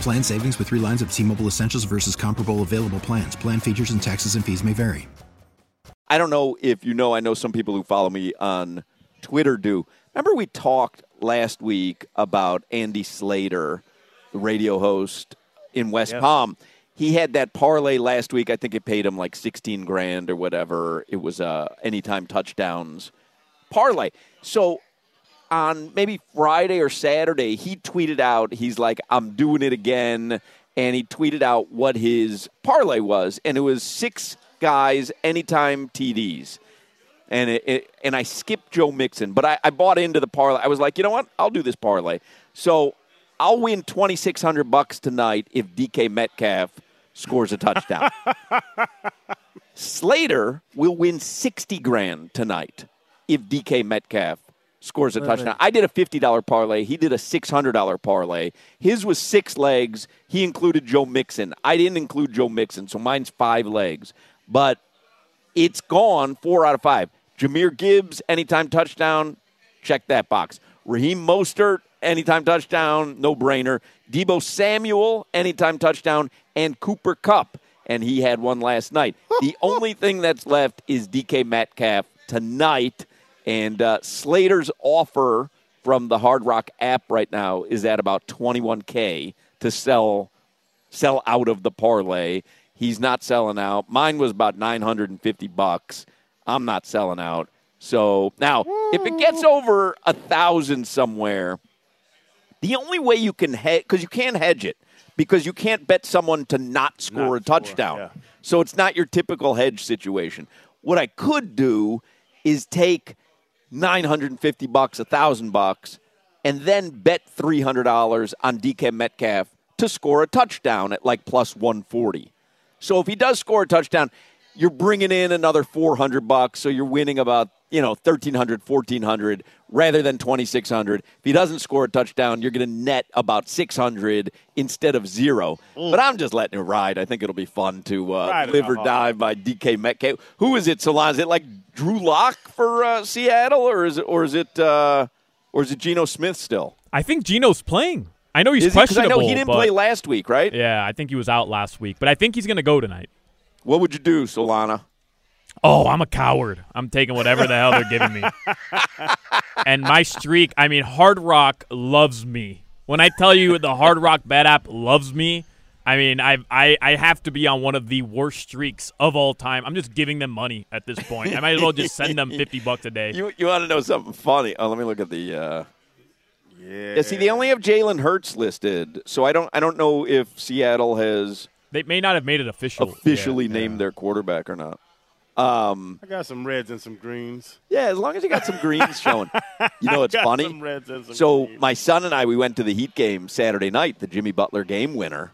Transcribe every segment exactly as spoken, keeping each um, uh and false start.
Plan savings with three lines of T-Mobile Essentials versus comparable available plans. Plan features and taxes and fees may vary. I don't know if you know, I know some people who follow me on Twitter do. Remember we talked last week about Andy Slater, the radio host in West yep. Palm. He had that parlay last week. I think it paid him like sixteen grand or whatever. It was a anytime touchdowns parlay. So on maybe Friday or Saturday, he tweeted out, he's like, I'm doing it again. And he tweeted out what his parlay was. And it was six guys, anytime T Ds. And it, it, and I skipped Joe Mixon. But I, I bought into the parlay. I was like, you know what? I'll do this parlay. So I'll win twenty-six hundred bucks tonight if D K Metcalf scores a touchdown. Slater will win sixty grand tonight if D K Metcalf scores a Love touchdown. It. I did a fifty dollars parlay. He did a six hundred dollars parlay. His was six legs. He included Joe Mixon. I didn't include Joe Mixon, so mine's five legs. But it's gone four out of five. Jameer Gibbs, anytime touchdown, check that box. Raheem Mostert, anytime touchdown, no-brainer. Deebo Samuel, anytime touchdown, and Cooper Kupp, and he had one last night. The only thing that's left is D K Metcalf tonight. And uh, Slater's offer from the Hard Rock app right now is at about twenty-one K to sell sell out of the parlay. He's not selling out. Mine was about nine hundred fifty bucks. I'm not selling out. So now, if it gets over a thousand somewhere, the only way you can hedge, because you can't hedge it, because you can't bet someone to not score not a score, touchdown. Yeah. So it's not your typical hedge situation. What I could do is take nine hundred fifty bucks, one thousand bucks, and then bet three hundred dollars on D K Metcalf to score a touchdown at like plus one forty. So if he does score a touchdown, you're bringing in another four hundred bucks, so you're winning about, you know, thirteen hundred, fourteen hundred rather than twenty-six hundred. If he doesn't score a touchdown, you're going to net about six hundred instead of zero. Mm. But I'm just letting it ride. I think it'll be fun to uh, live or die by D K Metcalf. Who is it, Solana? Is it like Drew Lock for uh, Seattle, or is it or is it uh, or is it Geno Smith still? I think Geno's playing. I know he's is questionable. He? I know he didn't play last week, right? Yeah, I think he was out last week, but I think he's going to go tonight. What would you do, Solana? Oh, I'm a coward. I'm taking whatever the hell they're giving me. And my streak, I mean, Hard Rock loves me. When I tell you the Hard Rock bet app loves me, I mean, I've, I I have to be on one of the worst streaks of all time. I'm just giving them money at this point. I might as well just send them fifty bucks a day. You you want to know something funny? Oh, let me look at the uh... – yeah. yeah. See, they only have Jalen Hurts listed, so I don't I don't know if Seattle has – they may not have made it official. Officially yeah, named yeah. their quarterback or not. Um, I got some reds and some greens. Yeah, as long as you got some greens showing. You know, it's got funny. Some reds and some so greens. My son and I, we went to the Heat game Saturday night, the Jimmy Butler game winner,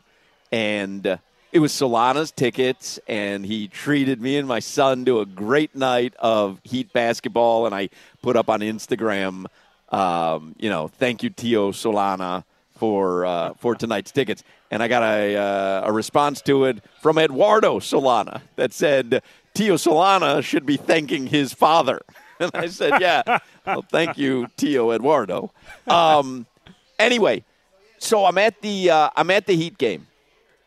and uh, it was Solana's tickets, and he treated me and my son to a great night of Heat basketball, and I put up on Instagram, um, you know, thank you, Tio Solana, for uh, for tonight's tickets. And I got a, uh, a response to it from Eduardo Solana that said, Tio Solana should be thanking his father. And I said, yeah, well, thank you, Tio Eduardo. Um, anyway, so I'm at the uh, I'm at the Heat game.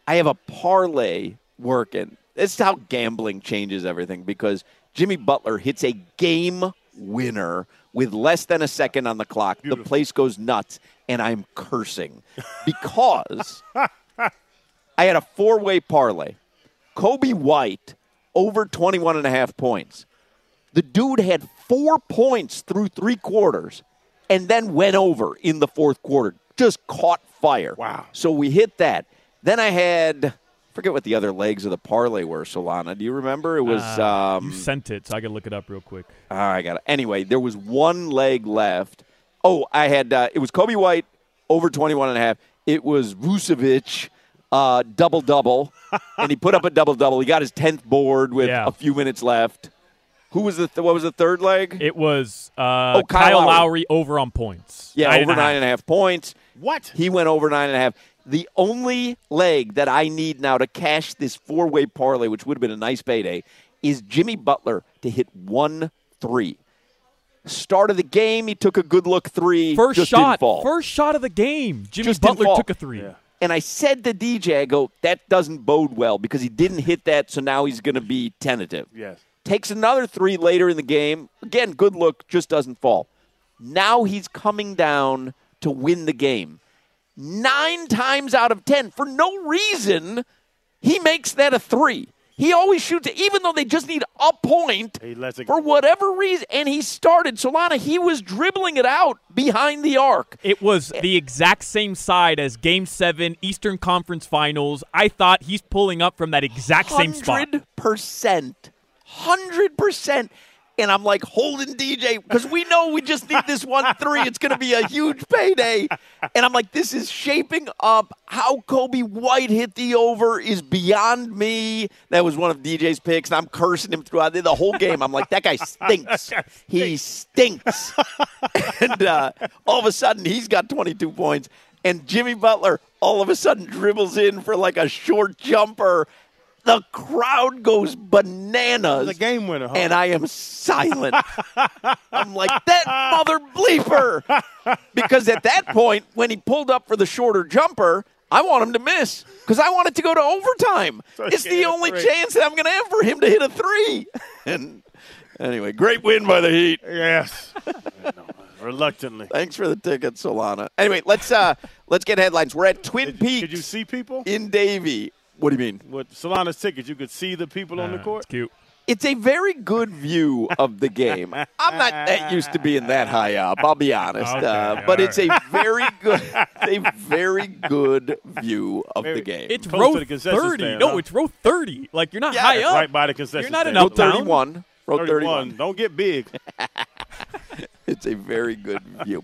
I have a parlay working. This is how gambling changes everything, because Jimmy Butler hits a game winner with less than a second on the clock. Beautiful. The place goes nuts. and I'm cursing because I had a four-way parlay. Kobe White, over twenty-one and a half points. The dude had four points through three quarters and then went over in the fourth quarter. Just caught fire. Wow. So we hit that. Then I had... forget what the other legs of the parlay were, Solana. Do you remember? It was uh, um, you sent it, so I got to look it up real quick. All right, I got it. Anyway, there was one leg left. Oh, I had uh, it was Kobe White over twenty-one and a half. It was Vucevic uh, double double, and he put up a double double. He got his tenth board with yeah. a few minutes left. Who was the th- what was the third leg? It was uh, oh, Kyle, Kyle Lowry. Lowry over on points. Yeah, nine over and nine half. and a half points. What? He went over nine and a half. The only leg that I need now to cash this four-way parlay, which would have been a nice payday, is Jimmy Butler to hit one three. Start of the game, he took a good look three. First just shot, didn't fall. First shot of the game, Jimmy just Butler took a three. Yeah. And I said to D J, I go, that doesn't bode well because he didn't hit that, so now he's going to be tentative. Yes. Takes another three later in the game. Again, good look, just doesn't fall. Now he's coming down to win the game. Nine times out of ten, for no reason, he makes that a three. He always shoots it, even though they just need a point for whatever reason. And he started, Solana, he was dribbling it out behind the arc. It was the exact same side as Game seven, Eastern Conference Finals. I thought he's pulling up from that exact same spot. one hundred percent. one hundred percent. And I'm like, holding D J, because we know we just need this one three. It's going to be a huge payday. And I'm like, this is shaping up. How Kobe White hit the over is beyond me. That was one of D J's picks, and I'm cursing him throughout the whole game. I'm like, that guy stinks. He stinks. And uh, all of a sudden, he's got twenty-two points. And Jimmy Butler all of a sudden dribbles in for like a short jumper. The crowd goes bananas. The game winner, huh? And I am silent. I'm like, that mother bleeper. Because at that point, when he pulled up for the shorter jumper, I want him to miss because I want it to go to overtime. So it's the only chance that I'm going to have for him to hit a three. And anyway, great win by the Heat. Yes. Reluctantly. Thanks for the ticket, Solana. Anyway, let's uh, let's get headlines. We're at Twin did, Peaks. Did you see people? In Davie. What do you mean? With Solana's tickets, you could see the people uh, on the court. It's cute. It's a very good view of the game. I'm not that used to being that high up, I'll be honest. Okay, uh, but right. it's a very good it's a very good view of very, the game. It's row the thirty. Stand, no, huh? It's row thirty. Like, you're not yeah, high up. Right by the concession You're not stand. In uptown. Row thirty-one. Row thirty-one. thirty-one. Don't get big. It's a very good view.